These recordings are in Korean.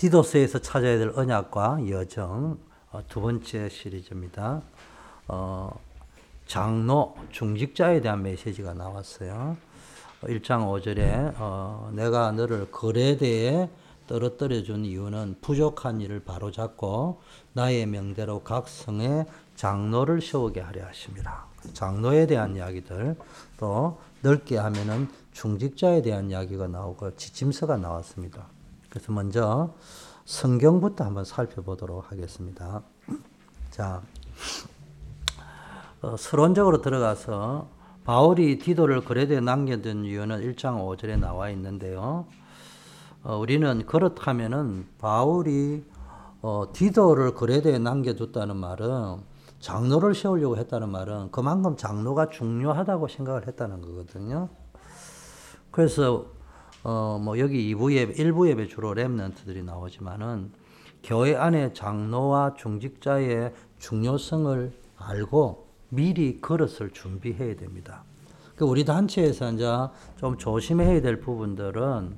디도서에서 찾아야 될 언약과 여정, 두 번째 시리즈입니다. 장로, 중직자에 대한 메시지가 나왔어요. 1장 5절에 내가 너를 거레대에 떨어뜨려준 이유는 부족한 일을 바로잡고 나의 명대로 각 성에 장로를 세우게 하려 하십니다. 장로에 대한 이야기들, 또 넓게 하면은 중직자에 대한 이야기가 나오고 지침서가 나왔습니다. 그래서 먼저 성경부터 한번 살펴보도록 하겠습니다. 자, 서론적으로 들어가서 바울이 디도를 거레대에 남겨둔 이유는 1장 5절에 나와 있는데요. 우리는 그렇다면은 바울이 디도를 거레대에 남겨뒀다는 말은, 장로를 세우려고 했다는 말은 그만큼 장로가 중요하다고 생각을 했다는 거거든요. 그래서 여기 2부에 1부에 주로 렘넌트들이 나오지만은 교회 안에 장로와 중직자의 중요성을 알고 미리 그릇을 준비해야 됩니다. 그 우리 단체에서 이제 좀 조심해야 될 부분들은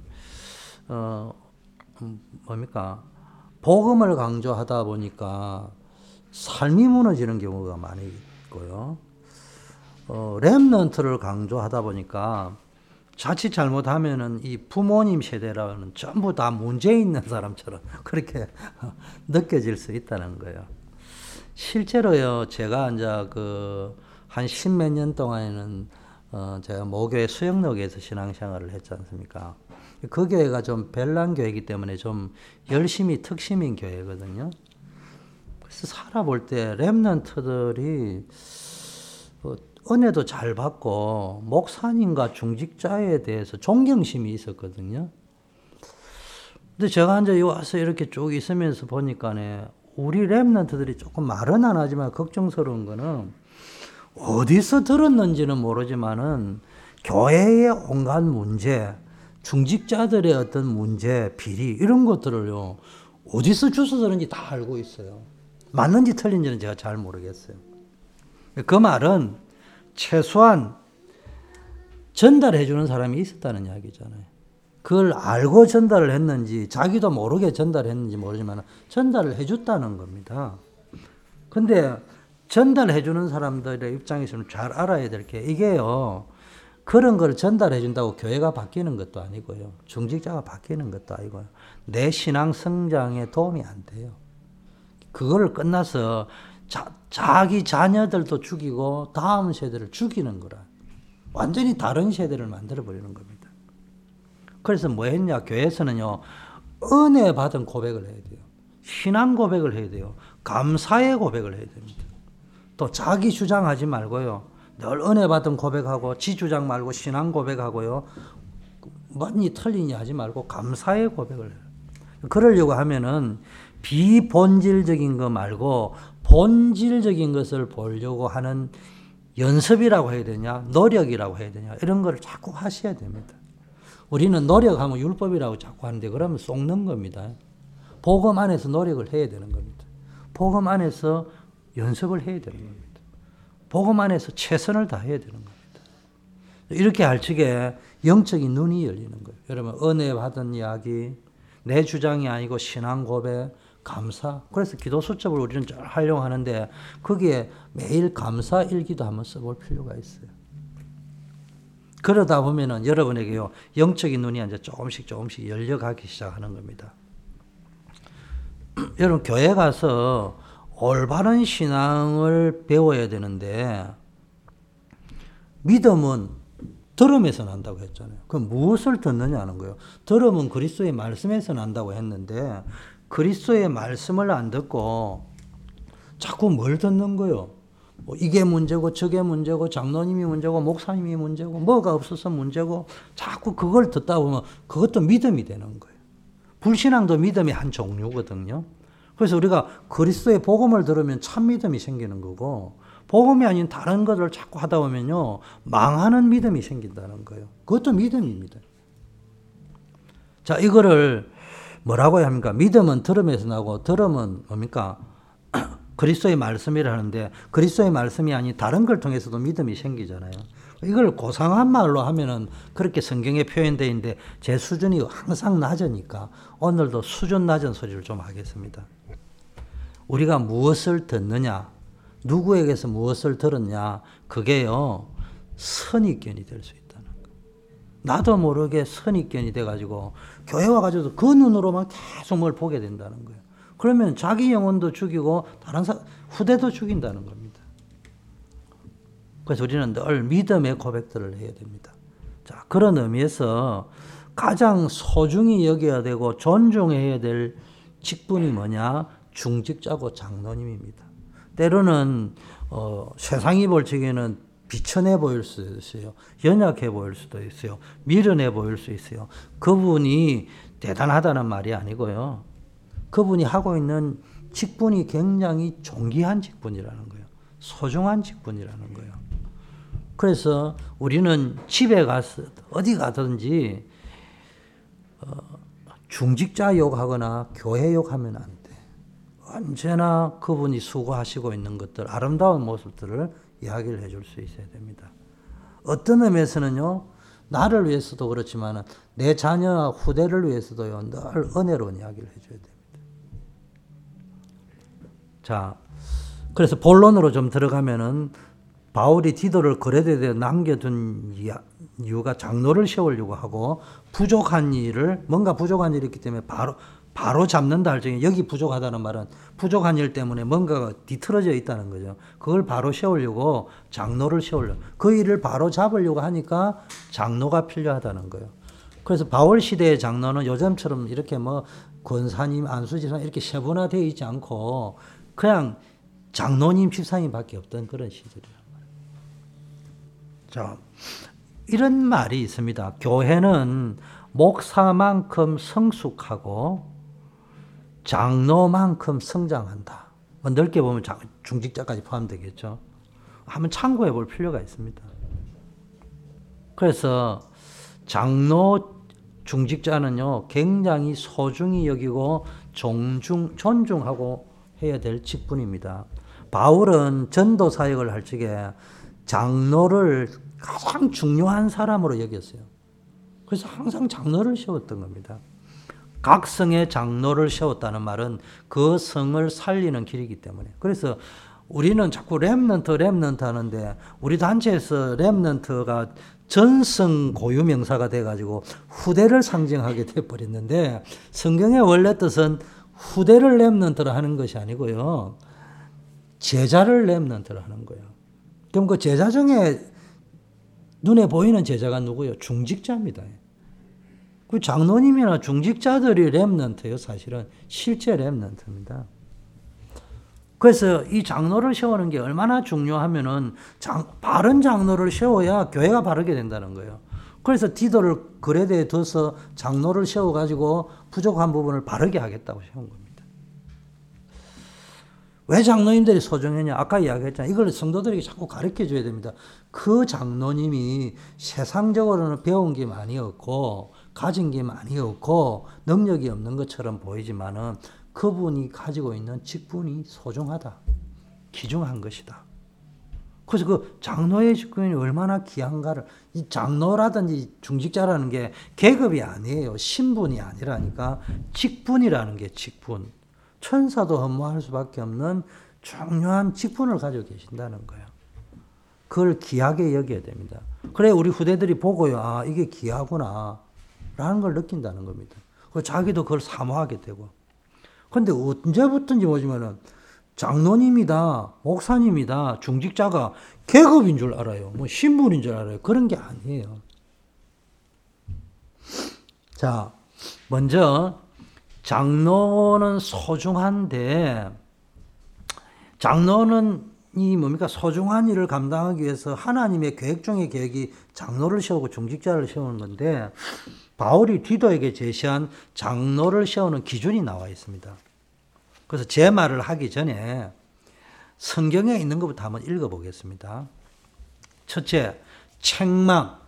복음을 강조하다 보니까 삶이 무너지는 경우가 많이 있고요. 렘넌트를 강조하다 보니까 자칫 잘못하면은 이 부모님 세대라는 전부 다 문제 있는 사람처럼 그렇게 느껴질 수 있다는 거예요. 실제로요, 제가 이제 한 십몇 년 동안에는 제가 모교회 수영록에서 신앙생활을 했지 않습니까? 그 교회가 좀 별난 교회이기 때문에 좀 열심히 특심인 교회거든요. 그래서 살아볼 때 렘넌트들이 은혜도 잘 받고 목사님과 중직자에 대해서 존경심이 있었거든요. 근데 제가 이제 와서 이렇게 쭉 있으면서 보니까네, 우리 렘넌트들이 조금 말은 안 하지만 걱정스러운 거는, 어디서 들었는지는 모르지만은 교회의 온갖 문제, 중직자들의 어떤 문제, 비리, 이런 것들을요, 어디서 주워들었는지 다 알고 있어요. 맞는지 틀린지는 제가 잘 모르겠어요. 그 말은 최소한 전달해주는 사람이 있었다는 이야기잖아요. 그걸 알고 전달을 했는지, 자기도 모르게 전달했는지 모르지만 전달을 해줬다는 겁니다. 근데 전달해주는 사람들의 입장에서는 잘 알아야 될 게, 이게요, 그런 걸 전달해준다고 교회가 바뀌는 것도 아니고요, 중직자가 바뀌는 것도 아니고요, 내 신앙 성장에 도움이 안 돼요. 그거를 끝나서 자기 자녀들도 죽이고 다음 세대를 죽이는 거라, 완전히 다른 세대를 만들어버리는 겁니다. 그래서 뭐 했냐, 교회에서는요, 은혜 받은 고백을 해야 돼요. 신앙 고백을 해야 돼요. 감사의 고백을 해야 됩니다. 또 자기 주장하지 말고요, 늘 은혜 받은 고백하고 지 주장 말고 신앙 고백하고요, 맞니 틀리니 하지 말고 감사의 고백을 해요. 그러려고 하면은 비본질적인 거 말고 본질적인 것을 보려고 하는 연습이라고 해야 되냐, 노력이라고 해야 되냐, 이런 걸 자꾸 하셔야 됩니다. 우리는 노력하면 율법이라고 자꾸 하는데, 그러면 속는 겁니다. 복음 안에서 노력을 해야 되는 겁니다. 복음 안에서 연습을 해야 되는 겁니다. 복음 안에서 최선을 다해야 되는 겁니다. 이렇게 할 적에 영적인 눈이 열리는 거예요. 여러분, 은혜 받은 이야기, 내 주장이 아니고 신앙 고백, 감사. 그래서 기도 수첩을 우리는 잘 활용하는데, 거기에 매일 감사 일기도 한번 써볼 필요가 있어요. 그러다 보면은 여러분에게요, 영적인 눈이 이제 조금씩 열려가기 시작하는 겁니다. 여러분, 교회 가서 올바른 신앙을 배워야 되는데, 믿음은 들음에서 난다고 했잖아요. 그럼 무엇을 듣느냐 하는 거예요. 들음은 그리스도의 말씀에서 난다고 했는데, 그리스도의 말씀을 안 듣고 자꾸 뭘 듣는 거예요. 뭐 이게 문제고 저게 문제고 장로님이 문제고 목사님이 문제고 뭐가 없어서 문제고, 자꾸 그걸 듣다 보면 그것도 믿음이 되는 거예요. 불신앙도 믿음의 한 종류거든요. 그래서 우리가 그리스도의 복음을 들으면 참 믿음이 생기는 거고, 복음이 아닌 다른 것을 자꾸 하다 보면요, 망하는 믿음이 생긴다는 거예요. 그것도 믿음입니다. 자, 이거를 뭐라고 해야 합니까? 믿음은 들음에서 나고, 들음은 뭡니까? 그리스도의 말씀이라는데, 그리스도의 말씀이 아닌 다른 걸 통해서도 믿음이 생기잖아요. 이걸 고상한 말로 하면은 그렇게 성경에 표현되어 있는데 제 수준이 항상 낮으니까 오늘도 수준 낮은 소리를 좀 하겠습니다. 우리가 무엇을 듣느냐, 누구에게서 무엇을 들었냐, 그게요, 선입견이 될 수 있다는 거. 나도 모르게 선입견이 돼가지고 교회 와가지고 그 눈으로만 계속 뭘 보게 된다는 거예요. 그러면 자기 영혼도 죽이고 다른 후대도 죽인다는 겁니다. 그래서 우리는 늘 믿음의 고백들을 해야 됩니다. 자, 그런 의미에서 가장 소중히 여겨야 되고 존중해야 될 직분이 뭐냐? 중직자고 장로님입니다. 때로는 세상이 볼지기에는 비천해 보일 수도 있어요. 연약해 보일 수도 있어요. 미련해 보일 수 있어요. 그분이 대단하다는 말이 아니고요. 그분이 하고 있는 직분이 굉장히 존귀한 직분이라는 거예요. 소중한 직분이라는 거예요. 그래서 우리는 집에 가서 어디 가든지 중직자 욕하거나 교회 욕하면 안 돼. 언제나 그분이 수고하시고 있는 것들, 아름다운 모습들을 이야기를 해줄 수 있어야 됩니다. 어떤 의미에서는요, 나를 위해서도 그렇지만 내 자녀와 후대를 위해서도요, 늘 은혜로운 이야기를 해줘야 됩니다. 자, 그래서 본론으로 좀 들어가면은 바울이 디도를 거래대에 남겨둔 이유가 장로를 세우려고 하고 부족한 일을, 뭔가 부족한 일이 있기 때문에 바로 잡는다 할 적에, 여기 부족하다는 말은 부족한 일 때문에 뭔가가 뒤틀어져 있다는 거죠. 그걸 바로 세우려고 장로를 세우려고, 그 일을 바로 잡으려고 하니까 장로가 필요하다는 거예요. 그래서 바울 시대의 장로는 요즘처럼 이렇게 뭐 권사님, 안수집사님 이렇게 세분화되어 있지 않고 그냥 장로님, 집사님밖에 없던 그런 시절이란 말이에요. 자, 이런 말이 있습니다. 교회는 목사만큼 성숙하고 장로만큼 성장한다. 뭐 넓게 보면 중직자까지 포함되겠죠. 한번 참고해 볼 필요가 있습니다. 그래서 장로, 중직자는요, 굉장히 소중히 여기고 존중하고 해야 될 직분입니다. 바울은 전도 사역을 할 적에 장로를 가장 중요한 사람으로 여겼어요. 그래서 항상 장로를 세웠던 겁니다. 각 성의 장로를 세웠다는 말은 그 성을 살리는 길이기 때문에. 그래서 우리는 자꾸 렘넌트 하는데 우리 단체에서 렘넌트가 전성 고유 명사가 돼가지고 후대를 상징하게 돼버렸는데, 성경의 원래 뜻은 후대를 렘넌트로 하는 것이 아니고요, 제자를 렘넌트로 하는 거예요. 그럼 그 제자 중에 눈에 보이는 제자가 누구예요? 중직자입니다. 그 장로님이나 중직자들이 렘넌트예요. 사실은 실제 렘넌트입니다. 그래서 이 장로를 세우는 게 얼마나 중요하면은 바른 장로를 세워야 교회가 바르게 된다는 거예요. 그래서 디도를 그레데에 둬서 장로를 세워가지고 부족한 부분을 바르게 하겠다고 세운 겁니다. 왜 장로님들이 소중했냐? 아까 이야기했잖아요. 이걸 성도들에게 자꾸 가르쳐줘야 됩니다. 그 장로님이 세상적으로는 배운 게 많이 없고 가진 게 많이 없고 능력이 없는 것처럼 보이지만은 그분이 가지고 있는 직분이 소중하다, 귀중한 것이다. 그래서 그 장로의 직분이 얼마나 귀한가를, 이 장로라든지 중직자라는 게 계급이 아니에요. 신분이 아니라니까 직분이라는 게, 직분. 천사도 흠모할 수밖에 없는 중요한 직분을 가지고 계신다는 거예요. 그걸 귀하게 여겨야 됩니다. 그래 우리 후대들이 보고요, 아 이게 귀하구나 라는 걸 느낀다는 겁니다. 그리고 자기도 그걸 사모하게 되고. 근데 언제부터인지 보지만은 장로님이다, 목사님이다, 중직자가 계급인 줄 알아요. 뭐 신분인 줄 알아요. 그런 게 아니에요. 자, 먼저 장로는 소중한데, 장로는 이 뭡니까? 소중한 일을 감당하기 위해서 하나님의 계획 중에 계획이 장로를 세우고 중직자를 세우는 건데, 바울이 디도에게 제시한 장로를 세우는 기준이 나와 있습니다. 그래서 제 말을 하기 전에 성경에 있는 것부터 한번 읽어보겠습니다. 첫째, 책망,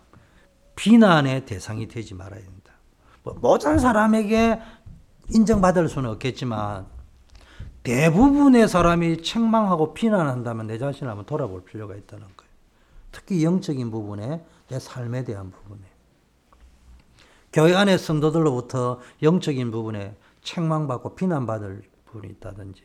비난의 대상이 되지 말아야 된다. 모든 사람에게 인정받을 수는 없겠지만 대부분의 사람이 책망하고 비난한다면 내 자신을 한번 돌아볼 필요가 있다는 거예요. 특히 영적인 부분에, 내 삶에 대한 부분에. 교회 안에 성도들로부터 영적인 부분에 책망받고 비난받을 부분이 있다든지,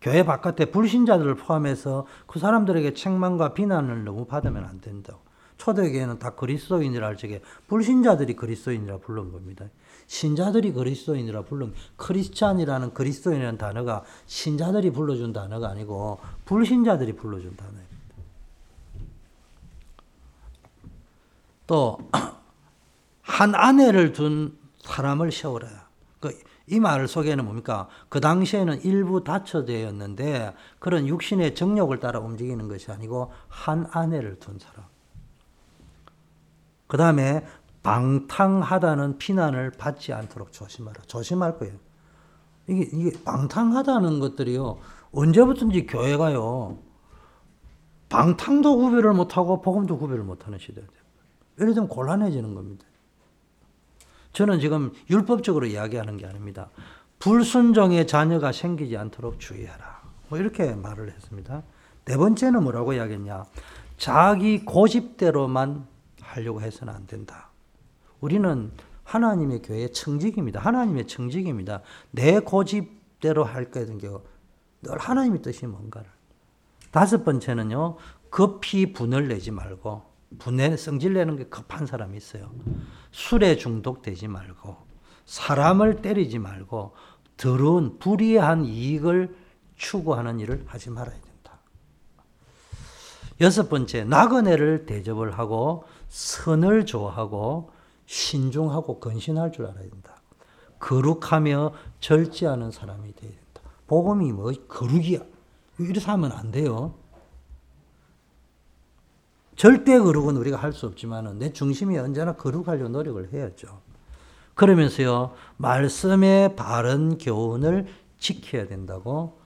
교회 바깥에 불신자들을 포함해서 그 사람들에게 책망과 비난을 너무 받으면 안 된다고. 초대교회는 다 그리스도인이라 할 적에 불신자들이 그리스도인이라 부른 겁니다. 신자들이 그리스도인이라 부른, 크리스찬이라는 그리스도인이라는 단어가 신자들이 불러준 단어가 아니고 불신자들이 불러준 단어입니다. 또 한 아내를 둔 사람을 세우라. 이 말 속에는 뭡니까? 그 당시에는 일부 다처제였는데 그런 육신의 정욕을 따라 움직이는 것이 아니고 한 아내를 둔 사람. 그 다음에 방탕하다는 비난을 받지 않도록 조심하라. 조심할 거예요. 이게 방탕하다는 것들이요. 언제부터인지 교회가요. 방탕도 구별을 못하고 복음도 구별을 못하는 시대예요. 예를 들면 곤란해지는 겁니다. 저는 지금 율법적으로 이야기하는 게 아닙니다. 불순종의 자녀가 생기지 않도록 주의하라. 뭐 이렇게 말을 했습니다. 네 번째는 뭐라고 이야기했냐. 자기 고집대로만 하려고 해서는 안 된다. 우리는 하나님의 교회의 청직입니다. 하나님의 청직입니다. 내 고집대로 할 거에 대한 게 늘 하나님의 뜻이 뭔가를. 다섯 번째는요. 급히 분을 내지 말고, 분에 성질내는 게 급한 사람이 있어요. 술에 중독되지 말고, 사람을 때리지 말고, 더러운 불의한 이익을 추구하는 일을 하지 말아야 된다. 여섯 번째, 나그네를 대접을 하고, 선을 좋아하고, 신중하고 건신할 줄 알아야 된다. 거룩하며 절제하는 사람이 되어야 된다. 복음이 뭐 거룩이야. 이래서 하면 안 돼요. 절대 거룩은 우리가 할 수 없지만 내 중심이 언제나 거룩하려고 노력을 해야죠. 그러면서요. 말씀의 바른 교훈을 지켜야 된다고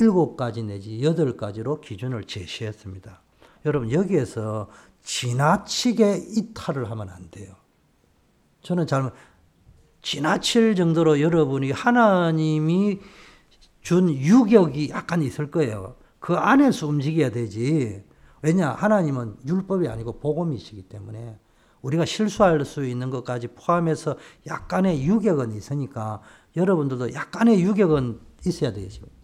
7가지 내지 8가지로 기준을 제시했습니다. 여러분 여기에서 지나치게 이탈을 하면 안 돼요. 저는 지나칠 정도로 여러분이 하나님이 준 유격이 약간 있을 거예요. 그 안에서 움직여야 되지. 왜냐? 하나님은 율법이 아니고 복음이시기 때문에 우리가 실수할 수 있는 것까지 포함해서 약간의 유격은 있으니까 여러분들도 약간의 유격은 있어야 되겠습니다.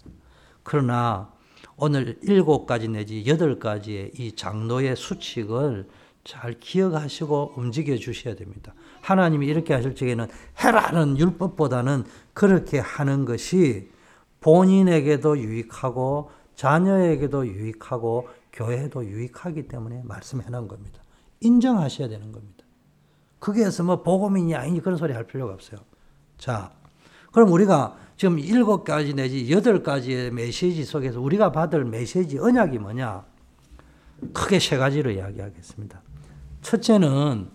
그러나 오늘 7가지 내지 8가지의 이 장로의 수칙을 잘 기억하시고 움직여 주셔야 됩니다. 하나님이 이렇게 하실 적에는 해라는 율법보다는 그렇게 하는 것이 본인에게도 유익하고 자녀에게도 유익하고 교회도 유익하기 때문에 말씀해놓은 겁니다. 인정하셔야 되는 겁니다. 거기에서 뭐 복음이냐 아니냐 그런 소리 할 필요가 없어요. 자, 그럼 우리가 지금 7가지 내지 8가지의 메시지 속에서 우리가 받을 메시지 언약이 뭐냐? 크게 3가지로 이야기하겠습니다. 첫째는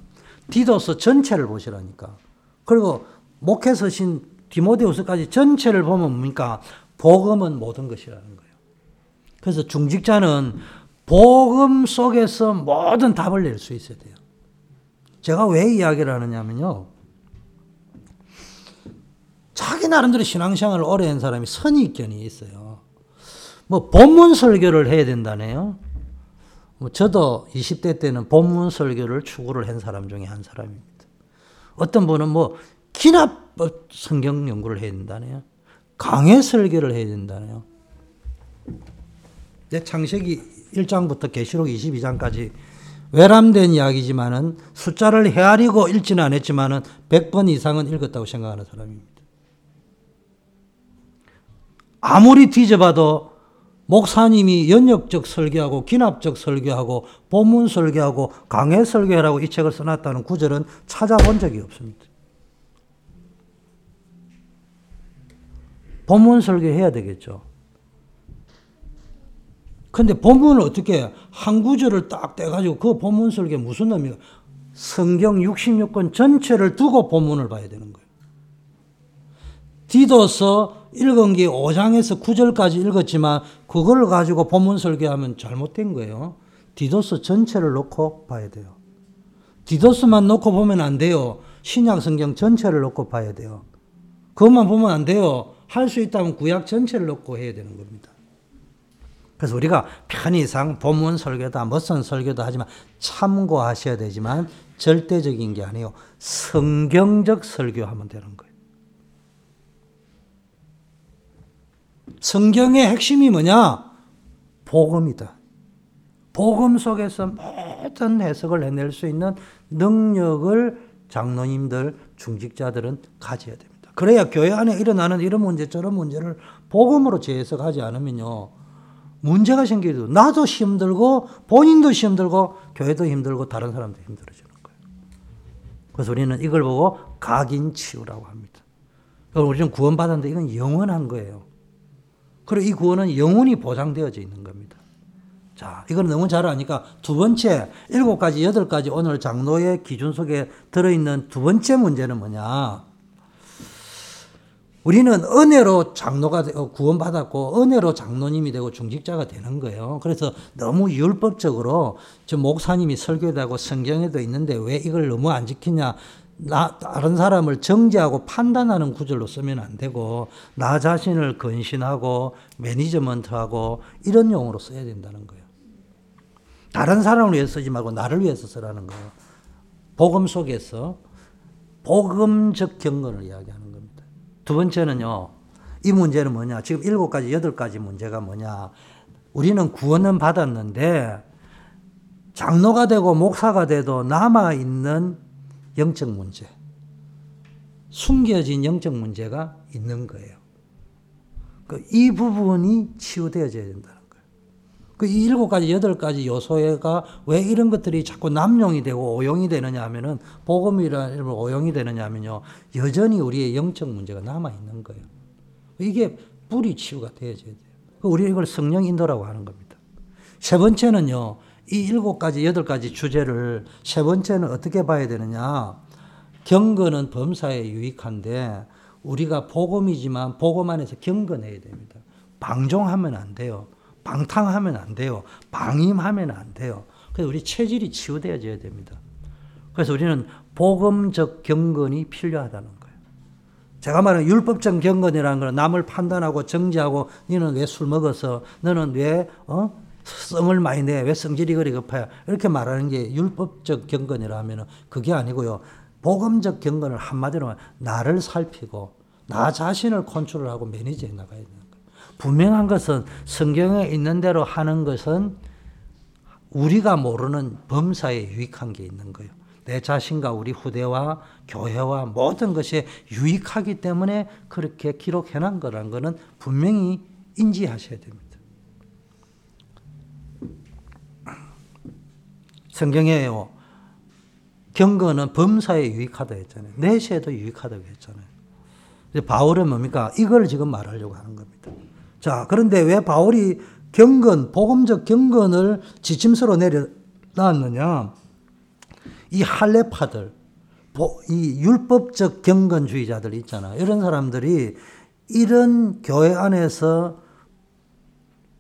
디도서 전체를 보시라니까. 그리고 목회서신 디모데후서까지 전체를 보면 뭡니까? 복음은 모든 것이라는 거예요. 그래서 중직자는 복음 속에서 모든 답을 낼 수 있어야 돼요. 제가 왜 이야기를 하느냐면요. 자기 나름대로 신앙생활을 오래 한 사람이 선입견이 있어요. 뭐 본문 설교를 해야 된다네요. 뭐 저도 20대 때는 본문 설교를 추구를 한 사람 중에 한 사람입니다. 어떤 분은 뭐 기납 성경 연구를 해야 된다네요. 강해 설교를 해야 된다네요. 창세기 1장부터 계시록 22장까지 외람된 이야기지만은 숫자를 헤아리고 읽지는 않았지만은 100번 이상은 읽었다고 생각하는 사람입니다. 아무리 뒤져봐도 목사님이 연역적 설교하고 기납적 설교하고 본문 설교하고 강해 설교하라고 이 책을 써놨다는 구절은 찾아본 적이 없습니다. 본문 설교해야 되겠죠. 근데 본문을 어떻게 한 구절을 딱 떼가지고 그 본문 설계 무슨 의미가? 성경 66권 전체를 두고 본문을 봐야 되는 거예요. 디도서 읽은 게 5장에서 9절까지 읽었지만 그걸 가지고 본문 설계하면 잘못된 거예요. 디도서 전체를 놓고 봐야 돼요. 디도서만 놓고 보면 안 돼요. 신약 성경 전체를 놓고 봐야 돼요. 그것만 보면 안 돼요. 할 수 있다면 구약 전체를 놓고 해야 되는 겁니다. 그래서 우리가 편의상 본문 설교다, 멋선 설교다 하지만 참고하셔야 되지만 절대적인 게 아니에요. 성경적 설교하면 되는 거예요. 성경의 핵심이 뭐냐? 복음이다. 복음 속에서 모든 해석을 해낼 수 있는 능력을 장로님들, 중직자들은 가져야 됩니다. 그래야 교회 안에 일어나는 이런 문제, 저런 문제를 복음으로 재해석하지 않으면요. 문제가 생기도 나도 힘들고 본인도 힘들고 교회도 힘들고 다른 사람도 힘들어지는 거예요. 그래서 우리는 이걸 보고 각인치유라고 합니다. 우리는 구원받았는데 이건 영원한 거예요. 그리고 이 구원은 영원히 보장되어져 있는 겁니다. 자, 이건 너무 잘 아니까 두 번째, 7가지, 8가지 오늘 장로의 기준 속에 들어있는 두 번째 문제는 뭐냐? 우리는 은혜로 장로가 되고 구원받았고 은혜로 장로님이 되고 중직자가 되는 거예요. 그래서 너무 율법적으로 저 목사님이 설교도 하고 성경에도 있는데 왜 이걸 너무 안 지키냐, 다른 사람을 정죄하고 판단하는 구절로 쓰면 안 되고 나 자신을 근신하고 매니지먼트하고 이런 용어로 써야 된다는 거예요. 다른 사람을 위해서 쓰지 말고 나를 위해서 쓰라는 거예요. 복음 속에서 복음적 경건을 이야기하는 겁니다. 두 번째는요, 이 문제는 뭐냐? 지금 7가지, 8가지 문제가 뭐냐? 우리는 구원은 받았는데 장로가 되고 목사가 돼도 남아있는 영적 문제, 숨겨진 영적 문제가 있는 거예요. 이 부분이 치유되어져야 된다는 거예요. 이 7가지, 8가지 요소가 왜 이런 것들이 자꾸 남용이 되고 오용이 되느냐 하면은, 복음이라는 오용이 되느냐 하면요, 여전히 우리의 영적 문제가 남아있는 거예요. 이게 뿌리 치유가 되어져야 돼요. 우리가 이걸 성령 인도라고 하는 겁니다. 세 번째는요, 이 7가지, 8가지 주제를 세 번째는 어떻게 봐야 되느냐. 경건은 범사에 유익한데 우리가 복음이지만 복음 안에서 경건해야 됩니다. 방종하면 안 돼요. 방탕하면 안 돼요. 방임하면 안 돼요. 그래서 우리 체질이 치유되어져야 됩니다. 그래서 우리는 복음적 경건이 필요하다는 거예요. 제가 말하는 율법적 경건이라는 건 남을 판단하고 정죄하고 너는 왜 술 먹어서, 너는 왜 성을 많이 내, 왜 성질이 그리 급해, 이렇게 말하는 게 율법적 경건이라 하면 그게 아니고요. 복음적 경건을 한마디로 말하면 나를 살피고 나 자신을 컨트롤하고 매니지해 나가야 되는 거예요. 분명한 것은 성경에 있는 대로 하는 것은 우리가 모르는 범사에 유익한 게 있는 거예요. 내 자신과 우리 후대와 교회와 모든 것이 유익하기 때문에 그렇게 기록해놓은 거라는 것은 분명히 인지하셔야 됩니다. 성경에요, 경건은 범사에 유익하다 했잖아요. 내세에도 유익하다고 했잖아요. 바울은 뭡니까? 이걸 지금 말하려고 하는 겁니다. 자, 그런데 왜 바울이 경건, 복음적 경건을 지침서로 내려놨느냐? 이 할레파들, 이 율법적 경건주의자들 있잖아요. 이런 사람들이 이런 교회 안에서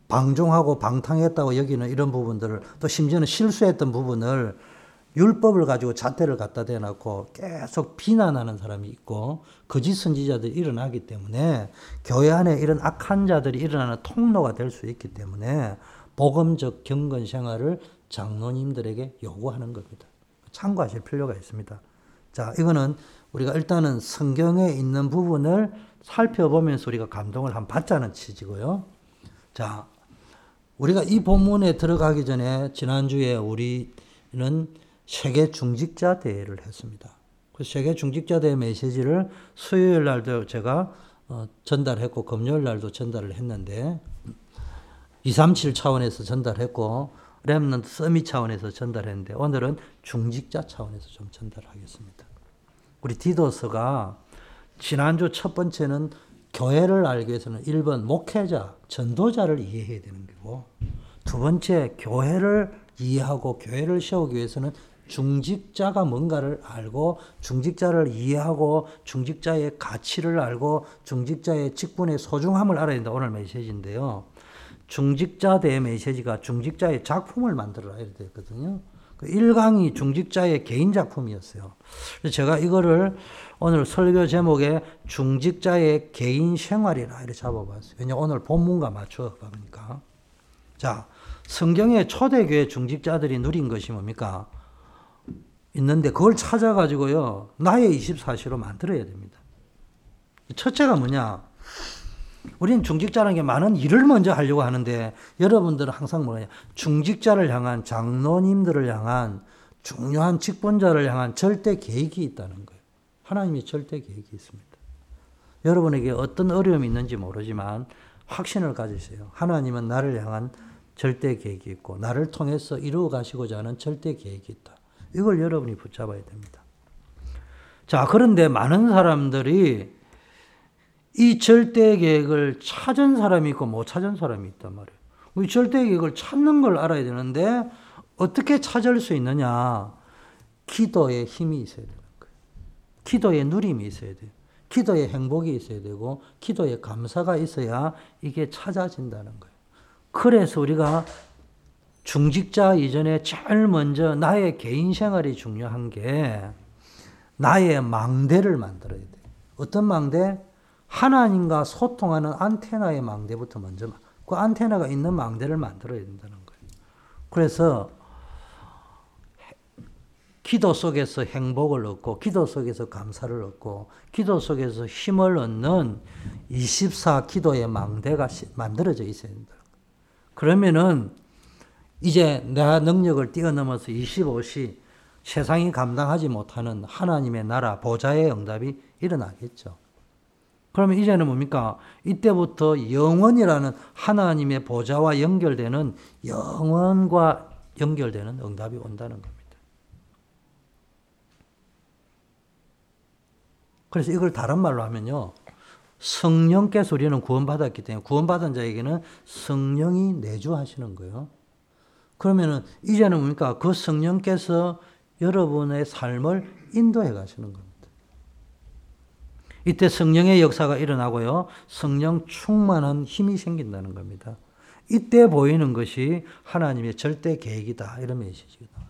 방종하고 방탕했다고 여기는 이런 부분들을, 또 심지어는 실수했던 부분을 율법을 가지고 잣대를 갖다 대놓고 계속 비난하는 사람이 있고 거짓 선지자들이 일어나기 때문에 교회 안에 이런 악한 자들이 일어나는 통로가 될 수 있기 때문에 복음적 경건 생활을 장로님들에게 요구하는 겁니다. 참고하실 필요가 있습니다. 자, 이거는 우리가 일단은 성경에 있는 부분을 살펴보면서 우리가 감동을 한번 받자는 취지고요. 자, 우리가 이 본문에 들어가기 전에 지난주에 우리는 세계 중직자 대회를 했습니다. 그 세계 중직자 대회 메시지를 수요일 날도 제가 전달했고 금요일 날도 전달을 했는데 237 차원에서 전달했고 렘넌트 서밋 차원에서 전달했는데 오늘은 중직자 차원에서 좀 전달하겠습니다. 우리 디도서가 지난주 첫 번째는 교회를 알기 위해서는 1번 목회자, 전도자를 이해해야 되는 거고, 두 번째 교회를 이해하고 교회를 세우기 위해서는 중직자가 뭔가를 알고 중직자를 이해하고 중직자의 가치를 알고 중직자의 직분의 소중함을 알아야 된다. 오늘 메시지인데요. 중직자 대회 메시지가 중직자의 작품을 만들어야 되거든요. 1강이 중직자의 개인 작품이었어요. 그래서 제가 이거를 오늘 설교 제목에 중직자의 개인 생활이라 이렇게 잡아봤어요. 왜냐하면 오늘 본문과 맞춰 보니까. 자, 성경의 초대교회 중직자들이 누린 것이 뭡니까? 있는데 그걸 찾아가지고요. 나의 24시로 만들어야 됩니다. 첫째가 뭐냐? 우리는 중직자라는 게 많은 일을 먼저 하려고 하는데 여러분들은 항상 뭐냐? 중직자를 향한 장로님들을 향한 중요한 직분자를 향한 절대 계획이 있다는 거예요. 하나님이 절대 계획이 있습니다. 여러분에게 어떤 어려움이 있는지 모르지만 확신을 가지세요. 하나님은 나를 향한 절대 계획이 있고 나를 통해서 이루어 가시고자 하는 절대 계획이 있다. 이걸 여러분이 붙잡아야 됩니다. 자, 그런데 많은 사람들이 이 절대 계획을 찾은 사람이 있고 못 찾은 사람이 있단 말이에요. 이 절대 계획을 찾는 걸 알아야 되는데 어떻게 찾을 수 있느냐? 기도의 힘이 있어야 되는 거예요. 기도의 누림이 있어야 돼요. 기도의 행복이 있어야 되고 기도의 감사가 있어야 이게 찾아진다는 거예요. 그래서 우리가 중직자 이전에 제일 먼저 나의 개인 생활이 중요한 게 나의 망대를 만들어야 돼요. 어떤 망대? 하나님과 소통하는 안테나의 망대부터 먼저 그 안테나가 있는 망대를 만들어야 된다는 거예요. 그래서 기도 속에서 행복을 얻고 기도 속에서 감사를 얻고 기도 속에서 힘을 얻는 24기도의 망대가 만들어져 있어야 된다. 그러면은 이제 내 능력을 뛰어넘어서 25시 세상이 감당하지 못하는 하나님의 나라 보좌의 응답이 일어나겠죠. 그러면 이제는 뭡니까? 이때부터 영원이라는 하나님의 보좌와 연결되는 영원과 연결되는 응답이 온다는 겁니다. 그래서 이걸 다른 말로 하면요. 성령께서 우리는 구원받았기 때문에 구원받은 자에게는 성령이 내주하시는 거예요. 그러면은 이제는 뭡니까? 그 성령께서 여러분의 삶을 인도해 가시는 겁니다. 이때 성령의 역사가 일어나고요. 성령 충만한 힘이 생긴다는 겁니다. 이때 보이는 것이 하나님의 절대 계획이다. 이런 메시지가 나와요.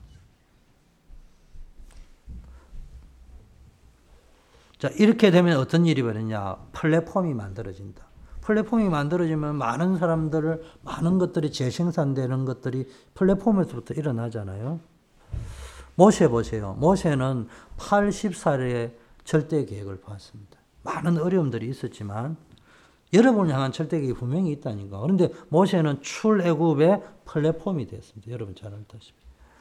자, 이렇게 되면 어떤 일이 벌어지냐? 플랫폼이 만들어진다. 플랫폼이 만들어지면 많은 사람들을, 많은 것들이 재생산되는 것들이 플랫폼에서부터 일어나잖아요. 모세 보세요. 모세는 80살에 절대 계획을 봤습니다. 많은 어려움들이 있었지만 여러분을 향한 절대 계획이 분명히 있다니까. 그런데 모세는 출애굽의 플랫폼이 됐습니다. 여러분 잘 알다시피.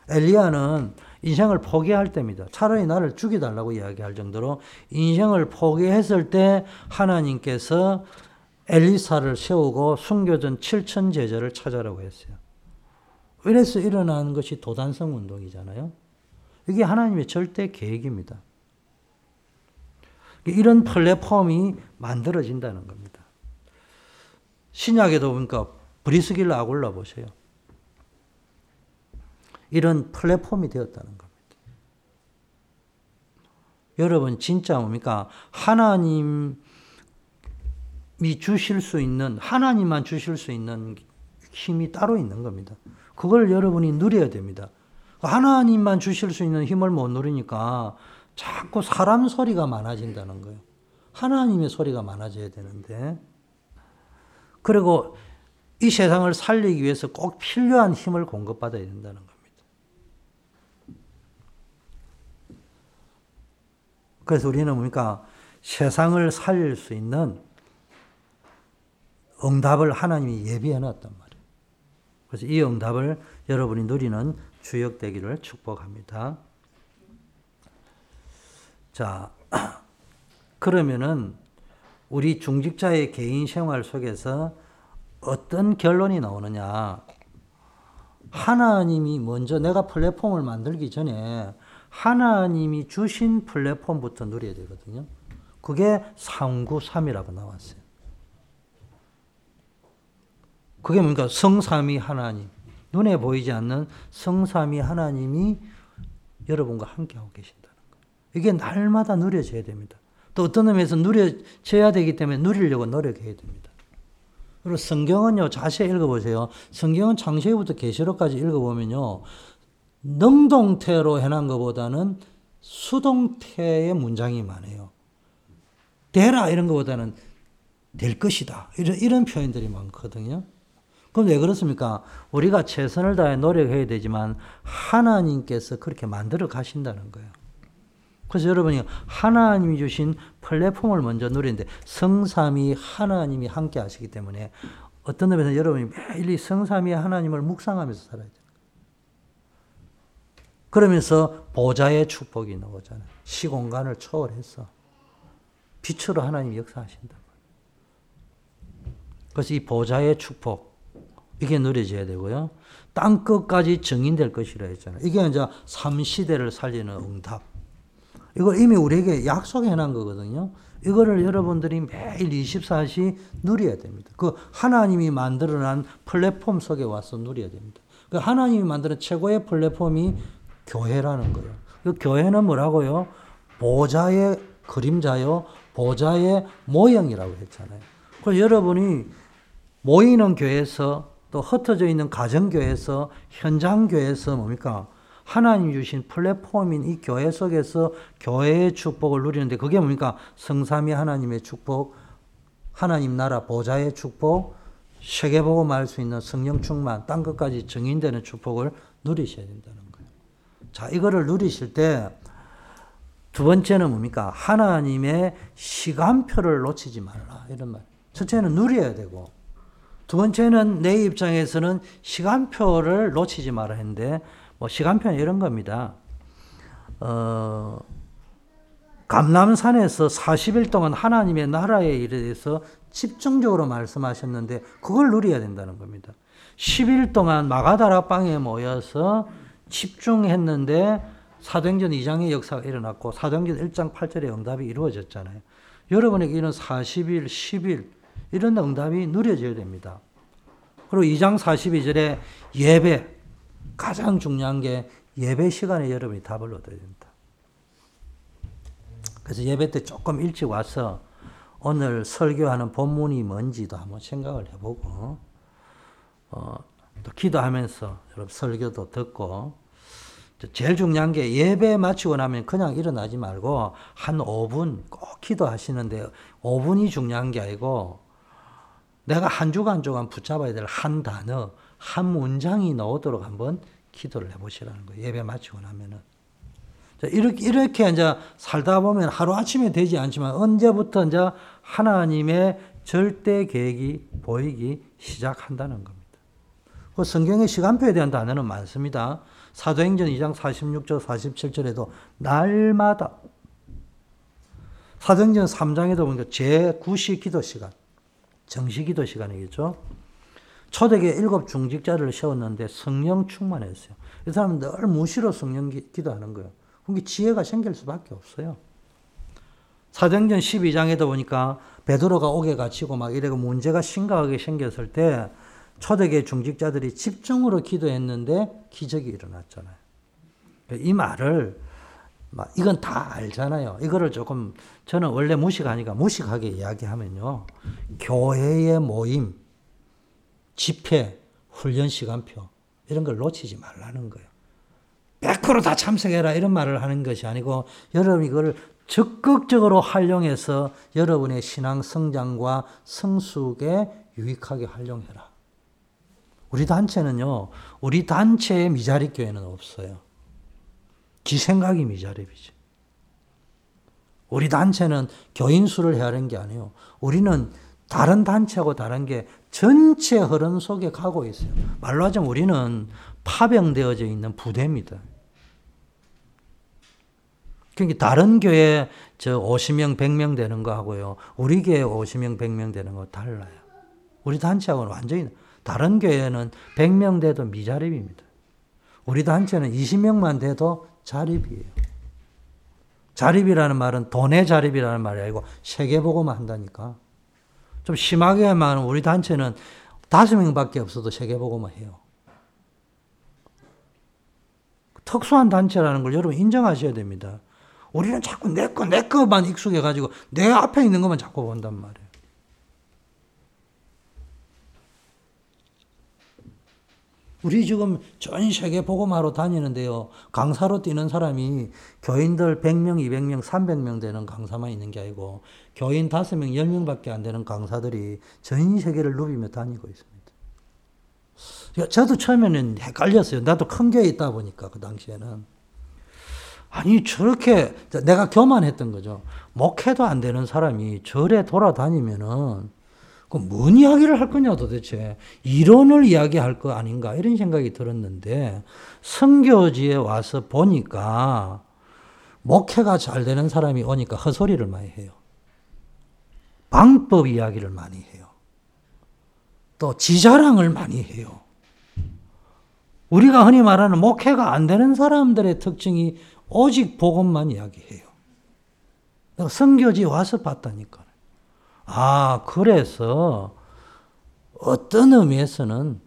엘리야는 인생을 포기할 때입니다. 차라리 나를 죽여달라고 이야기할 정도로 인생을 포기했을 때 하나님께서 엘리사를 세우고 숨겨진 7천 제자를 찾아라고 했어요. 이래서 일어난 것이 도단성 운동이잖아요. 이게 하나님의 절대 계획입니다. 이런 플랫폼이 만들어진다는 겁니다. 신약에도 보니까 브리스길라 아굴라 보세요. 이런 플랫폼이 되었다는 겁니다. 여러분 진짜 뭡니까? 하나님이 주실 수 있는, 하나님만 주실 수 있는 힘이 따로 있는 겁니다. 그걸 여러분이 누려야 됩니다. 하나님만 주실 수 있는 힘을 못 누리니까 자꾸 사람 소리가 많아진다는 거예요. 하나님의 소리가 많아져야 되는데. 그리고 이 세상을 살리기 위해서 꼭 필요한 힘을 공급받아야 된다는 겁니다. 그래서 우리는 뭡니까? 세상을 살릴 수 있는 응답을 하나님이 예비해 놨단 말이에요. 그래서 이 응답을 여러분이 누리는 주역 되기를 축복합니다. 자, 그러면은 우리 중직자의 개인 생활 속에서 어떤 결론이 나오느냐? 하나님이 먼저 내가 플랫폼을 만들기 전에 하나님이 주신 플랫폼부터 누려야 되거든요. 그게 393이라고 나왔어요. 그게 뭡니까? 성삼위 하나님. 눈에 보이지 않는 성삼위 하나님이 여러분과 함께하고 계신다는 거예요. 이게 날마다 누려져야 됩니다. 또 어떤 의미에서 누려져야 되기 때문에 누리려고 노력해야 됩니다. 그리고 성경은요. 자세히 읽어보세요. 성경은 창세기부터 계시록까지 읽어보면요. 능동태로 해놓은 것보다는 수동태의 문장이 많아요. 되라 이런 것보다는 될 것이다. 이런 표현들이 많거든요. 그럼 왜 그렇습니까? 우리가 최선을 다해 노력해야 되지만 하나님께서 그렇게 만들어 가신다는 거예요. 그래서 여러분이 하나님이 주신 플랫폼을 먼저 누리는데 성삼위 하나님이 함께 하시기 때문에 어떤 의미에서 여러분이 매일 이 성삼위 하나님을 묵상하면서 살아야 돼요. 그러면서 보좌의 축복이 있는 거잖아요. 시공간을 초월해서 빛으로 하나님이 역사하신다. 그래서 이 보좌의 축복, 이게 누려져야 되고요. 땅 끝까지 증인될 것이라 했잖아요. 이게 이제 3시대를 살리는 응답. 이걸 이미 우리에게 약속해놓은 거거든요. 이거를 여러분들이 매일 24시 누려야 됩니다. 그 하나님이 만들어낸 플랫폼 속에 와서 누려야 됩니다. 그 하나님이 만드는 최고의 플랫폼이 교회라는 거예요. 그 교회는 뭐라고요? 보좌의 그림자요, 보좌의 모형이라고 했잖아요. 그래서 여러분이 모이는 교회에서 또 흩어져 있는 가정교회에서 현장교회에서 뭡니까? 하나님 주신 플랫폼인 이 교회 속에서 교회의 축복을 누리는데 그게 뭡니까? 성삼위 하나님의 축복, 하나님 나라 보좌의 축복, 세계복음 알 수 있는 성령 충만, 땅 끝까지 증인되는 축복을 누리셔야 된다는 거예요. 자, 이거를 누리실 때 두 번째는 뭡니까? 하나님의 시간표를 놓치지 말라. 이런 말. 첫째는 누려야 되고 두 번째는 내 입장에서는 시간표를 놓치지 말라 했는데 뭐 시간표는 이런 겁니다. 감람산에서 40일 동안 하나님의 나라에 대해서 집중적으로 말씀하셨는데 그걸 누려야 된다는 겁니다. 10일 동안 마가다락방에 모여서 집중했는데 사도행전 2장의 역사가 일어났고 사도행전 1장 8절의 응답이 이루어졌잖아요. 여러분에게 이런 40일, 10일 이런 응답이 누려져야 됩니다. 그리고 2장 42절에 예배, 가장 중요한 게 예배 시간에 여러분이 답을 얻어야 된다. 그래서 예배 때 조금 일찍 와서 오늘 설교하는 본문이 뭔지도 한번 생각을 해보고 또 기도하면서 여러분 설교도 듣고 제일 중요한 게 예배 마치고 나면 그냥 일어나지 말고 한 5분 꼭 기도하시는데 5분이 중요한 게 아니고 내가 한 주간 조간 붙잡아야 될 한 단어, 한 문장이 나오도록 한번 기도를 해보시라는 거예요. 예배 마치고 나면은. 이렇게 이제 살다 보면 하루아침에 되지 않지만 언제부터 이제 하나님의 절대 계획이 보이기 시작한다는 겁니다. 그 성경의 시간표에 대한 단어는 많습니다. 사도행전 2장 46절 47절에도 날마다, 사도행전 3장에도 보니까 제9시 기도 시간, 정시 기도 시간이겠죠. 초대교회 7 중직자를 세웠는데 성령 충만했어요. 이 사람은 늘 무시로 성령 기도하는 거예요. 그게 지혜가 생길 수밖에 없어요. 사도행전 12장에도 보니까 베드로가 옥에 갇히고 막 이래고 문제가 심각하게 생겼을 때 초대교회 중직자들이 집중으로 기도했는데 기적이 일어났잖아요. 이 말을 이건 다 알잖아요. 이거를 조금 저는 원래 무식하니까 무식하게 이야기하면요. 교회의 모임, 집회, 훈련 시간표 이런 걸 놓치지 말라는 거예요. 100% 다 참석해라 이런 말을 하는 것이 아니고 여러분이 이걸 적극적으로 활용해서 여러분의 신앙 성장과 성숙에 유익하게 활용해라. 우리 단체는요. 우리 단체에 미자립 교회는 없어요. 지 생각이 미자립이지. 우리 단체는 교인 수를 헤아린 게 아니에요. 우리는 다른 단체하고 다른 게 전체 흐름 속에 가고 있어요. 말로 하자면 우리는 파병되어져 있는 부대입니다. 그러니까 다른 교회 저 50명, 100명 되는 거하고요. 우리 교회 50명, 100명 되는 거 달라요. 우리 단체하고는 완전히 다른 교회는 100명 돼도 미자립입니다. 우리 단체는 20명만 돼도 자립이에요. 자립이라는 말은 돈의 자립이라는 말이 아니고 세계복음만 한다니까. 좀 심하게 말하면 우리 단체는 5명밖에 없어도 세계복음만 해요. 특수한 단체라는 걸 여러분 인정하셔야 됩니다. 우리는 자꾸 내 거만 익숙해가지고 내 앞에 있는 것만 자꾸 본단 말이에요. 우리 지금 전 세계 복음하러 다니는데요. 강사로 뛰는 사람이 교인들 100명, 200명, 300명 되는 강사만 있는 게 아니고 교인 5명, 10명밖에 안 되는 강사들이 전 세계를 누비며 다니고 있습니다. 저도 처음에는 헷갈렸어요. 나도 큰 교회에 있다 보니까 그 당시에는. 아니 저렇게 내가 교만했던 거죠. 목회도 안 되는 사람이 절에 돌아다니면은 그 뭔 이야기를 할 거냐 도대체. 이론을 이야기할 거 아닌가 이런 생각이 들었는데 선교지에 와서 보니까 목회가 잘 되는 사람이 오니까 헛소리를 많이 해요. 방법 이야기를 많이 해요. 또 지자랑을 많이 해요. 우리가 흔히 말하는 목회가 안 되는 사람들의 특징이 오직 복음만 이야기해요. 내가 선교지 와서 봤다니까. 아, 그래서 어떤 의미에서는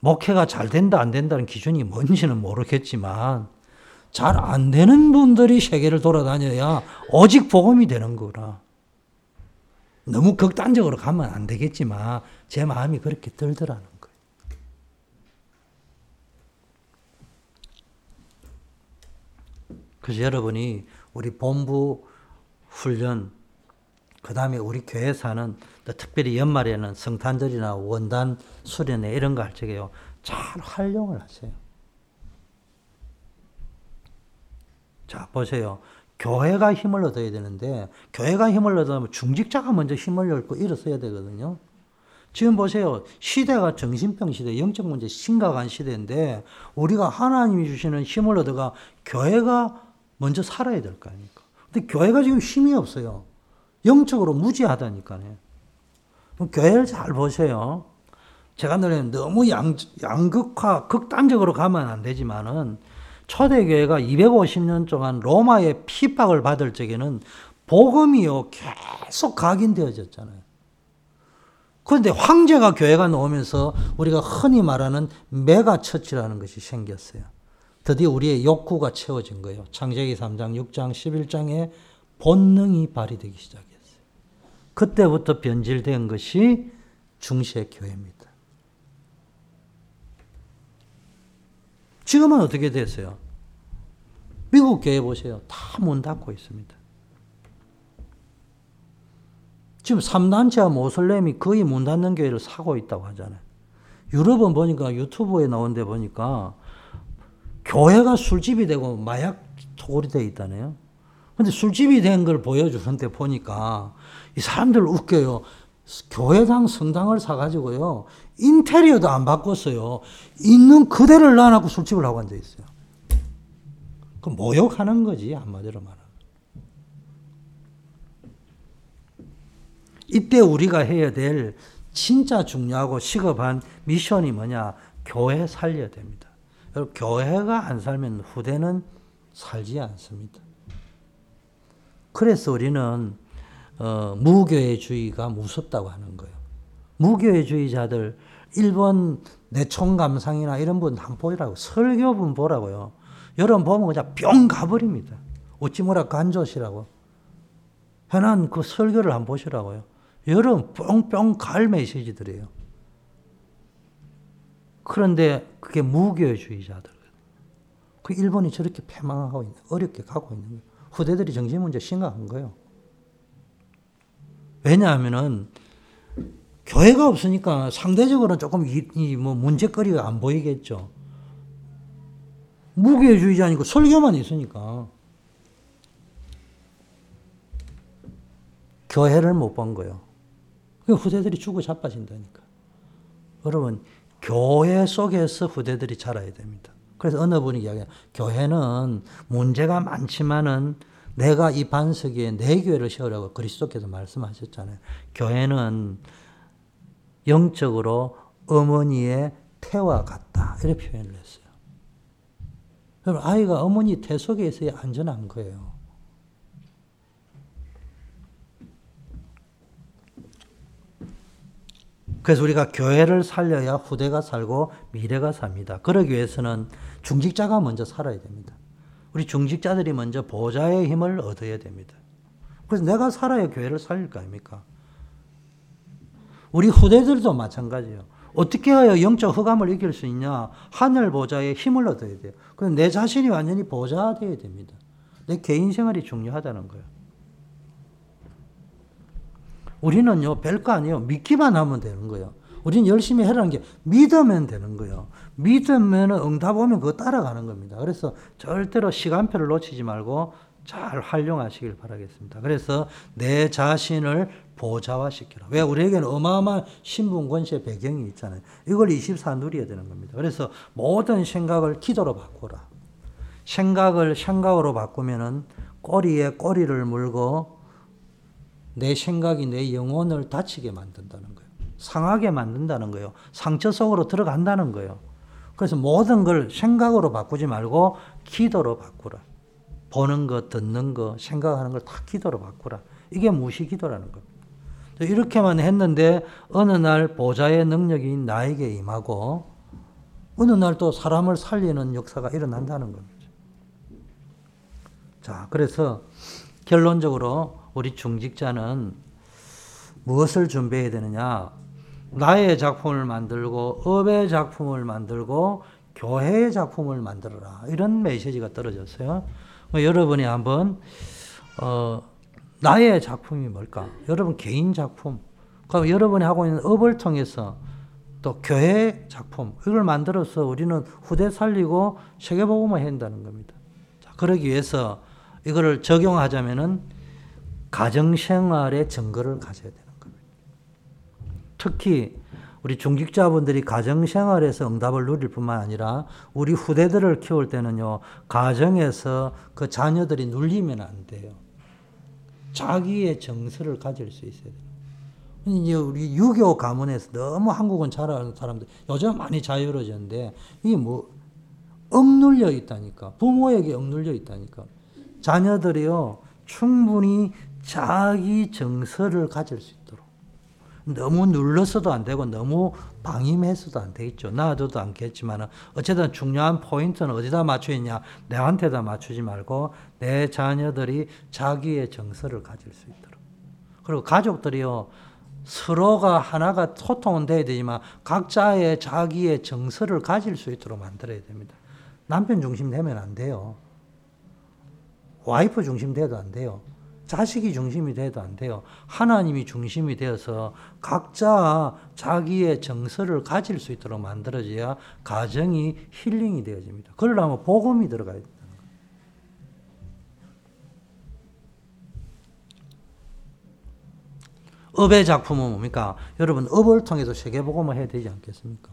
목회가 잘 된다 안 된다는 기준이 뭔지는 모르겠지만 잘 안 되는 분들이 세계를 돌아다녀야 오직 복음이 되는 거라. 너무 극단적으로 가면 안 되겠지만 제 마음이 그렇게 들더라는 거예요. 그래서 여러분이 우리 본부 훈련 그 다음에 우리 교회 사는 특별히 연말에는 성탄절이나 원단 수련회 이런 거 할 적에요. 잘 활용을 하세요. 자 보세요. 교회가 힘을 얻어야 되는데 교회가 힘을 얻으면 중직자가 먼저 힘을 얻고 일어서야 되거든요. 지금 보세요. 시대가 정신병 시대, 영적 문제 심각한 시대인데 우리가 하나님이 주시는 힘을 얻어가 교회가 먼저 살아야 될 거 아닙니까? 근데 교회가 지금 힘이 없어요. 영적으로 무지하다니까요. 그럼 교회를 잘 보세요. 제가 너무 양극화, 극단적으로 가면 안 되지만은 초대교회가 250년 동안 로마의 핍박을 받을 적에는 복음이요 계속 각인되어졌잖아요. 그런데 황제가 교회가 나오면서 우리가 흔히 말하는 메가처치라는 것이 생겼어요. 드디어 우리의 욕구가 채워진 거예요. 창세기 3장, 6장, 11장에 본능이 발휘되기 시작했어요. 그때부터 변질된 것이 중세 교회입니다. 지금은 어떻게 됐어요? 미국 교회 보세요. 다 문 닫고 있습니다. 지금 3단체와 모슬렘이 거의 문 닫는 교회를 사고 있다고 하잖아요. 유럽은 보니까 유튜브에 나오는데 보니까 교회가 술집이 되고 마약 토굴이 되어 있다네요. 근데 술집이 된 걸 보여주는데 보니까 이 사람들 웃겨요. 교회당 성당을 사가지고요. 인테리어도 안 바꿨어요. 있는 그대로 놔놓고 술집을 하고 앉아있어요. 그 모욕하는 거지 한마디로 말하면. 이때 우리가 해야 될 진짜 중요하고 시급한 미션이 뭐냐. 교회 살려야 됩니다. 여러분, 교회가 안 살면 후대는 살지 않습니다. 그래서 우리는 무교회주의가 무섭다고 하는 거예요. 무교회주의자들 일본 내총감상이나 이런 분 한번 보라고 설교분 보라고요. 여러분 보면 그냥 뿅 가버립니다. 우찌무라 간조시라고 현안 그 설교를 한번 보시라고요. 여러분 뿅뿅 갈 메시지들이에요. 그런데 그게 무교회주의자들. 그 일본이 저렇게 패망하고 있는, 어렵게 가고 있는 거예요. 후대들이 정신 문제 심각한 거예요. 왜냐하면은 교회가 없으니까 상대적으로 조금 이 문제거리가 안 보이겠죠. 무교회주의자 아니고 설교만 있으니까 교회를 못 본 거예요. 후대들이 죽어 자빠진다니까. 여러분 교회 속에서 후대들이 자라야 됩니다. 그래서 어느 분이 이야기해요. 교회는 문제가 많지만은 내가 이 반석 위에 내 교회를 세우라고 그리스도께서 말씀하셨잖아요. 교회는 영적으로 어머니의 태와 같다. 이렇게 표현을 했어요. 여러분, 아이가 어머니 태 속에 있어야 안전한 거예요. 그래서 우리가 교회를 살려야 후대가 살고 미래가 삽니다. 그러기 위해서는 중직자가 먼저 살아야 됩니다. 우리 중직자들이 먼저 보좌의 힘을 얻어야 됩니다. 그래서 내가 살아야 교회를 살릴 거 아닙니까? 우리 후대들도 마찬가지예요. 어떻게 해야 영적 흑암을 이길 수 있냐? 하늘 보좌의 힘을 얻어야 돼요. 그래서 내 자신이 완전히 보좌되어야 됩니다. 내 개인 생활이 중요하다는 거예요. 우리는요, 별거 아니에요. 믿기만 하면 되는 거예요. 우린 열심히 해라는 게 믿으면 되는 거예요. 믿으면 응답 오면 그거 따라가는 겁니다. 그래서 절대로 시간표를 놓치지 말고 잘 활용하시길 바라겠습니다. 그래서 내 자신을 보좌화시켜라. 왜? 우리에게는 어마어마한 신분 권세 배경이 있잖아요. 이걸 24 누려야 되는 겁니다. 그래서 모든 생각을 기도로 바꾸라. 생각을 생각으로 바꾸면은 꼬리에 꼬리를 물고 내 생각이 내 영혼을 다치게 만든다는 거예요. 상하게 만든다는 거예요. 상처 속으로 들어간다는 거예요. 그래서 모든 걸 생각으로 바꾸지 말고 기도로 바꾸라. 보는 거, 듣는 거, 생각하는 걸 다 기도로 바꾸라. 이게 무시기도라는 겁니다. 이렇게만 했는데 어느 날 보좌의 능력이 나에게 임하고 어느 날 또 사람을 살리는 역사가 일어난다는 겁니다. 자, 그래서 결론적으로 우리 중직자는 무엇을 준비해야 되느냐? 나의 작품을 만들고 업의 작품을 만들고 교회의 작품을 만들어라. 이런 메시지가 떨어졌어요. 여러분이 한번 나의 작품이 뭘까? 여러분 개인 작품, 그럼 여러분이 하고 있는 업을 통해서 또 교회 작품, 이걸 만들어서 우리는 후대 살리고 세계복음을 해야 한다는 겁니다. 자, 그러기 위해서 이거를 적용하자면은 가정생활의 증거를 가져야 되는 겁니다. 특히 우리 중직자분들이 가정생활에서 응답을 누릴 뿐만 아니라 우리 후대들을 키울 때는요, 가정에서 그 자녀들이 눌리면 안 돼요. 자기의 정서를 가질 수 있어야 돼요. 이제 우리 유교 가문에서 너무 한국은 잘 아는 사람들, 요즘 많이 자유로워졌는데, 이게 뭐, 억눌려 있다니까. 부모에게 억눌려 있다니까. 자녀들이요, 충분히 자기 정서를 가질 수 있도록. 너무 눌러서도 안 되고, 너무 방임해서도 안 되겠죠. 놔둬도 않겠지만, 어쨌든 중요한 포인트는 어디다 맞추느냐, 내한테다 맞추지 말고, 내 자녀들이 자기의 정서를 가질 수 있도록. 그리고 가족들이요, 서로가 하나가 소통은 돼야 되지만 각자의 자기의 정서를 가질 수 있도록 만들어야 됩니다. 남편 중심 되면 안 돼요. 와이프 중심 돼도 안 돼요. 자식이 중심이 돼도 안 돼요. 하나님이 중심이 되어서 각자 자기의 정서를 가질 수 있도록 만들어져야 가정이 힐링이 되어집니다. 그러려면 복음이 들어가야 돼요. 업의 작품은 뭡니까? 여러분, 업을 통해서 세계복음을 해야 되지 않겠습니까?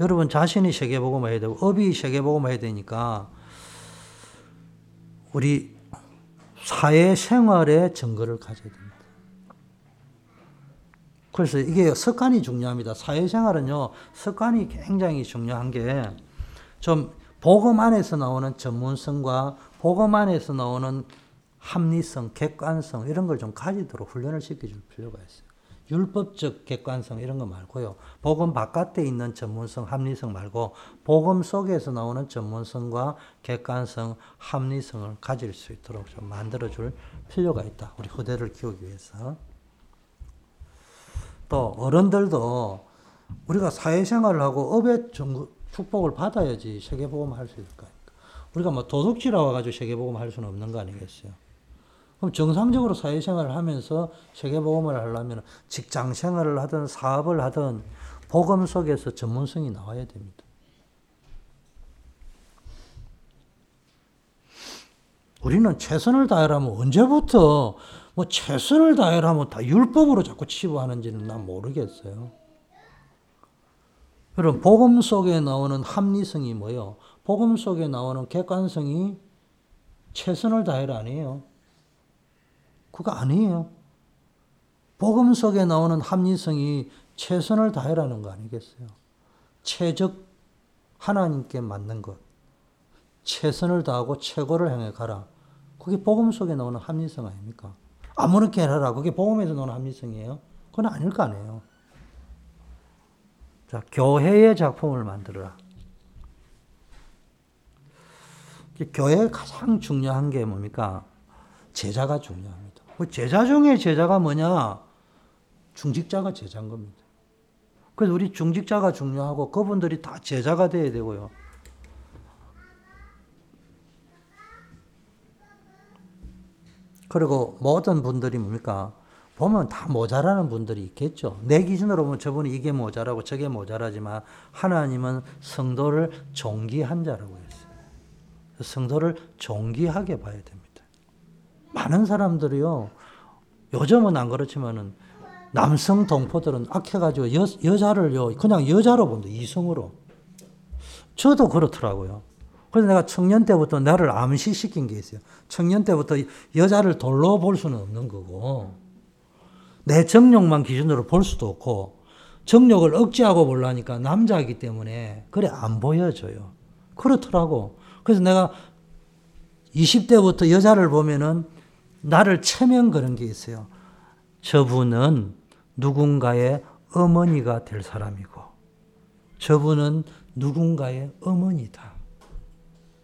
여러분 자신이 세계복음을 해야 되고 업이 세계복음을 해야 되니까 우리 사회생활의 증거를 가져야 됩니다. 그래서 이게 습관이 중요합니다. 사회생활은요, 습관이 굉장히 중요한 게 좀 복음 안에서 나오는 전문성과 복음 안에서 나오는 합리성, 객관성 이런 걸 좀 가지도록 훈련을 시켜줄 필요가 있어요. 율법적 객관성 이런 거 말고요. 복음 바깥에 있는 전문성, 합리성 말고 복음 속에서 나오는 전문성과 객관성, 합리성을 가질 수 있도록 좀 만들어줄 필요가 있다. 우리 후대를 키우기 위해서. 또 어른들도 우리가 사회생활을 하고 업의 축복을 받아야지 세계복음을 할 수 있을 거예요. 우리가 뭐 도둑질하고 가지고 세계복음을 할 수는 없는 거 아니겠어요? 그럼 정상적으로 사회생활을 하면서 세계복음을 하려면 직장생활을 하든 사업을 하든 복음 속에서 전문성이 나와야 됩니다. 우리는 최선을 다하라면 언제부터 뭐 최선을 다하라면 다 율법으로 자꾸 치부하는지는 난 모르겠어요. 그럼 복음 속에 나오는 합리성이 뭐예요? 복음 속에 나오는 객관성이 최선을 다해라 아니에요. 그거 아니에요. 복음 속에 나오는 합리성이 최선을 다해라는 거 아니겠어요? 최적 하나님께 맞는 것. 최선을 다하고 최고를 향해 가라. 그게 복음 속에 나오는 합리성 아닙니까? 아무렇게 해라. 그게 복음에서 나오는 합리성이에요? 그건 아닐 거 아니에요. 자, 교회의 작품을 만들어라. 교회에 가장 중요한 게 뭡니까? 제자가 중요합니다. 제자 중에 제자가 뭐냐? 중직자가 제자인 겁니다. 그래서 우리 중직자가 중요하고 그분들이 다 제자가 돼야 되고요. 그리고 모든 분들이 뭡니까? 보면 다 모자라는 분들이 있겠죠. 내 기준으로 보면 저분이 이게 모자라고 저게 모자라지만 하나님은 성도를 존귀한 자라고 했어요. 성도를 존귀하게 봐야 됩니다. 많은 사람들이요, 요즘은 안 그렇지만은 남성 동포들은 악해가지고 여자를요, 그냥 여자로 본다, 이성으로. 저도 그렇더라고요. 그래서 내가 청년 때부터 나를 암시시킨 게 있어요. 청년 때부터 여자를 돌로 볼 수는 없는 거고, 내 정력만 기준으로 볼 수도 없고, 정력을 억제하고 보려니까 남자이기 때문에, 그래, 안 보여져요. 그렇더라고. 그래서 내가 20대부터 여자를 보면은 나를 체면 그런 게 있어요. 저분은 누군가의 어머니가 될 사람이고, 저분은 누군가의 어머니다.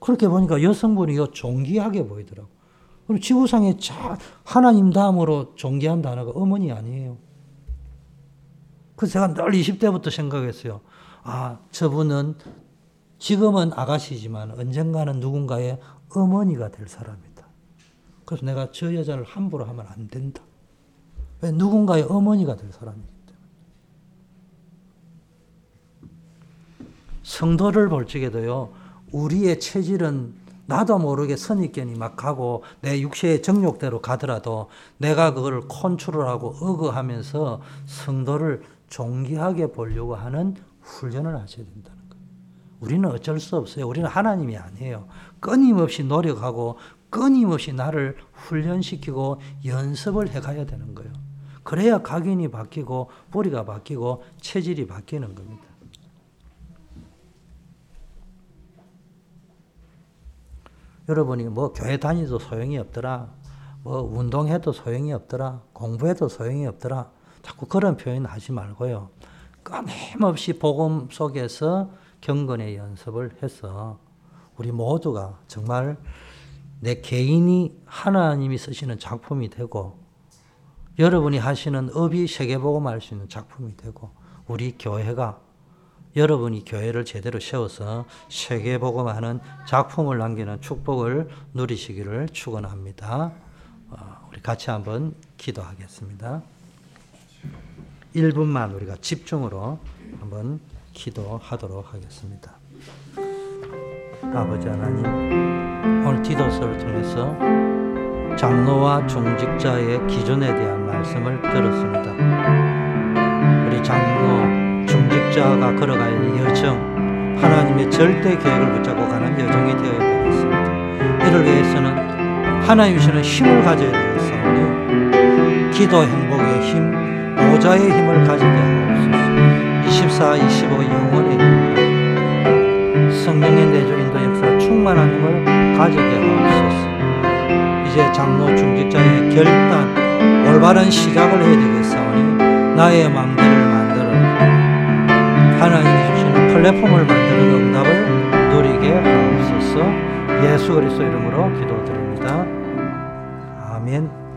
그렇게 보니까 여성분이 존귀하게 보이더라고. 그리고 지구상에 하나님 다음으로 존귀한 단어가 어머니 아니에요. 그래서 제가 늘 20대부터 생각했어요. 아, 저분은 지금은 아가씨지만 언젠가는 누군가의 어머니가 될 사람이다. 그래서 내가 저 여자를 함부로 하면 안 된다. 왜? 누군가의 어머니가 될 사람이기 때문에. 성도를 볼 적에도요, 우리의 체질은 나도 모르게 선입견이 막 가고 내 육체의 정욕대로 가더라도 내가 그걸 컨트롤하고 어그하면서 성도를 존귀하게 보려고 하는 훈련을 하셔야 된다는 거예요. 우리는 어쩔 수 없어요. 우리는 하나님이 아니에요. 끊임없이 노력하고 끊임없이 나를 훈련시키고 연습을 해가야 되는 거예요. 그래야 각인이 바뀌고 뿌리가 바뀌고 체질이 바뀌는 겁니다. 여러분이 뭐 교회 다니도 소용이 없더라, 뭐 운동해도 소용이 없더라, 공부해도 소용이 없더라, 자꾸 그런 표현 하지 말고요. 끊임없이 복음 속에서 경건의 연습을 해서 우리 모두가 정말 내 개인이 하나님이 쓰시는 작품이 되고, 여러분이 하시는 업이 세계복음할 수 있는 작품이 되고, 우리 교회가, 여러분이 교회를 제대로 세워서 세계복음하는 작품을 남기는 축복을 누리시기를 축원합니다. 우리 같이 한번 기도하겠습니다. 1분만 우리가 집중으로 한번 기도하도록 하겠습니다. 아버지 하나님, 오늘 디도서를 통해서 장로와 중직자의 기준에 대한 말씀을 들었습니다. 우리 장로, 중직자가 걸어가야 할 여정, 하나님의 절대 계획을 붙잡고 가는 여정이 되어야 되겠습니다. 이를 위해서는 하나님이시는 힘을 가져야 되겠습니다. 기도 행복의 힘, 모자의 힘을 가지게 하옵소서. 24, 25 영원의 힘, 성령의 내주인도 역사 충만한 힘을 가지게 하옵소서. 이제 장로 중직자의 결단, 올바른 시작을 해야 되겠사오니 나의 망대를 만들어 하나님이 주시는 플랫폼을 만드는 응답을 누리게 하옵소서. 예수 그리스도 이름으로 기도드립니다. 아멘.